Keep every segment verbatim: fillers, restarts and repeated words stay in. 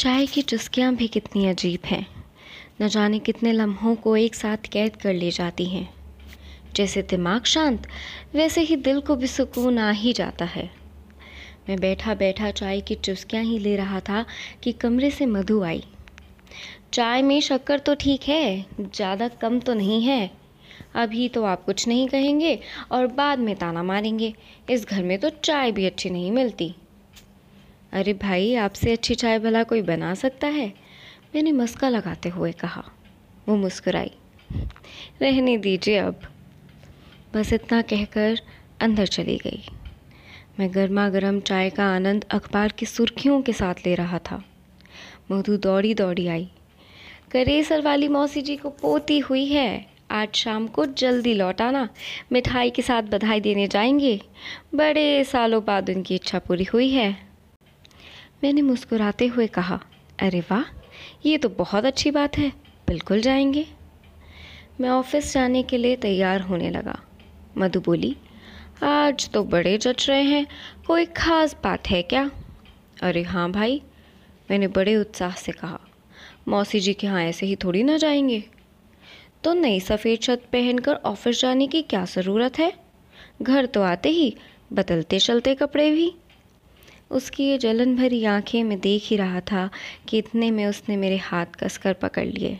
चाय की चुस्कियाँ भी कितनी अजीब हैं, न जाने कितने लम्हों को एक साथ कैद कर ले जाती हैं। जैसे दिमाग शांत, वैसे ही दिल को भी सुकून आ ही जाता है। मैं बैठा बैठा चाय की चुस्कियाँ ही ले रहा था कि कमरे से मधु आई। चाय में शक्कर तो ठीक है, ज़्यादा कम तो नहीं है। अभी तो आप कुछ नहीं कहेंगे और बाद में ताना मारेंगे, इस घर में तो चाय भी अच्छी नहीं मिलती। अरे भाई, आपसे अच्छी चाय भला कोई बना सकता है, मैंने मस्का लगाते हुए कहा। वो मुस्कुराई। रहने दीजिए अब। बस इतना कहकर अंदर चली गई। मैं गर्मा गर्म चाय का आनंद अखबार की सुर्खियों के साथ ले रहा था। मधु दौड़ी दौड़ी आई। करेसर वाली मौसी जी को पोती हुई है, आज शाम को जल्दी लौट आना, मिठाई के साथ बधाई देने जाएंगे, बड़े सालों बाद उनकी इच्छा पूरी हुई है। मैंने मुस्कुराते हुए कहा, अरे वाह, ये तो बहुत अच्छी बात है, बिल्कुल जाएंगे। मैं ऑफिस जाने के लिए तैयार होने लगा। मधु बोली, आज तो बड़े जच रहे हैं, कोई ख़ास बात है क्या? अरे हाँ भाई, मैंने बड़े उत्साह से कहा, मौसी जी के यहाँ ऐसे ही थोड़ी ना जाएंगे। तो नई सफ़ेद शर्ट पहनकर ऑफिस जाने की क्या ज़रूरत है, घर तो आते ही बदलते चलते कपड़े भी। उसकी ये जलन भरी आंखें में देख ही रहा था कि इतने में उसने मेरे हाथ कसकर पकड़ लिए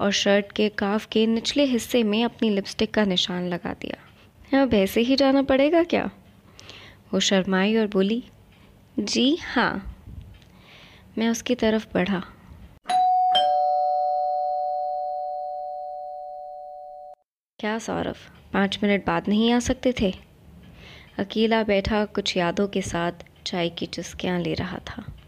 और शर्ट के काफ के निचले हिस्से में अपनी लिपस्टिक का निशान लगा दिया। अब ऐसे ही जाना पड़ेगा क्या? वो शर्माई और बोली, जी हाँ। मैं उसकी तरफ बढ़ा। क्या सौरभ पाँच मिनट बाद नहीं आ सकते थे? अकेला बैठा कुछ यादों के साथ चाय की चुस्कियाँ ले रहा था।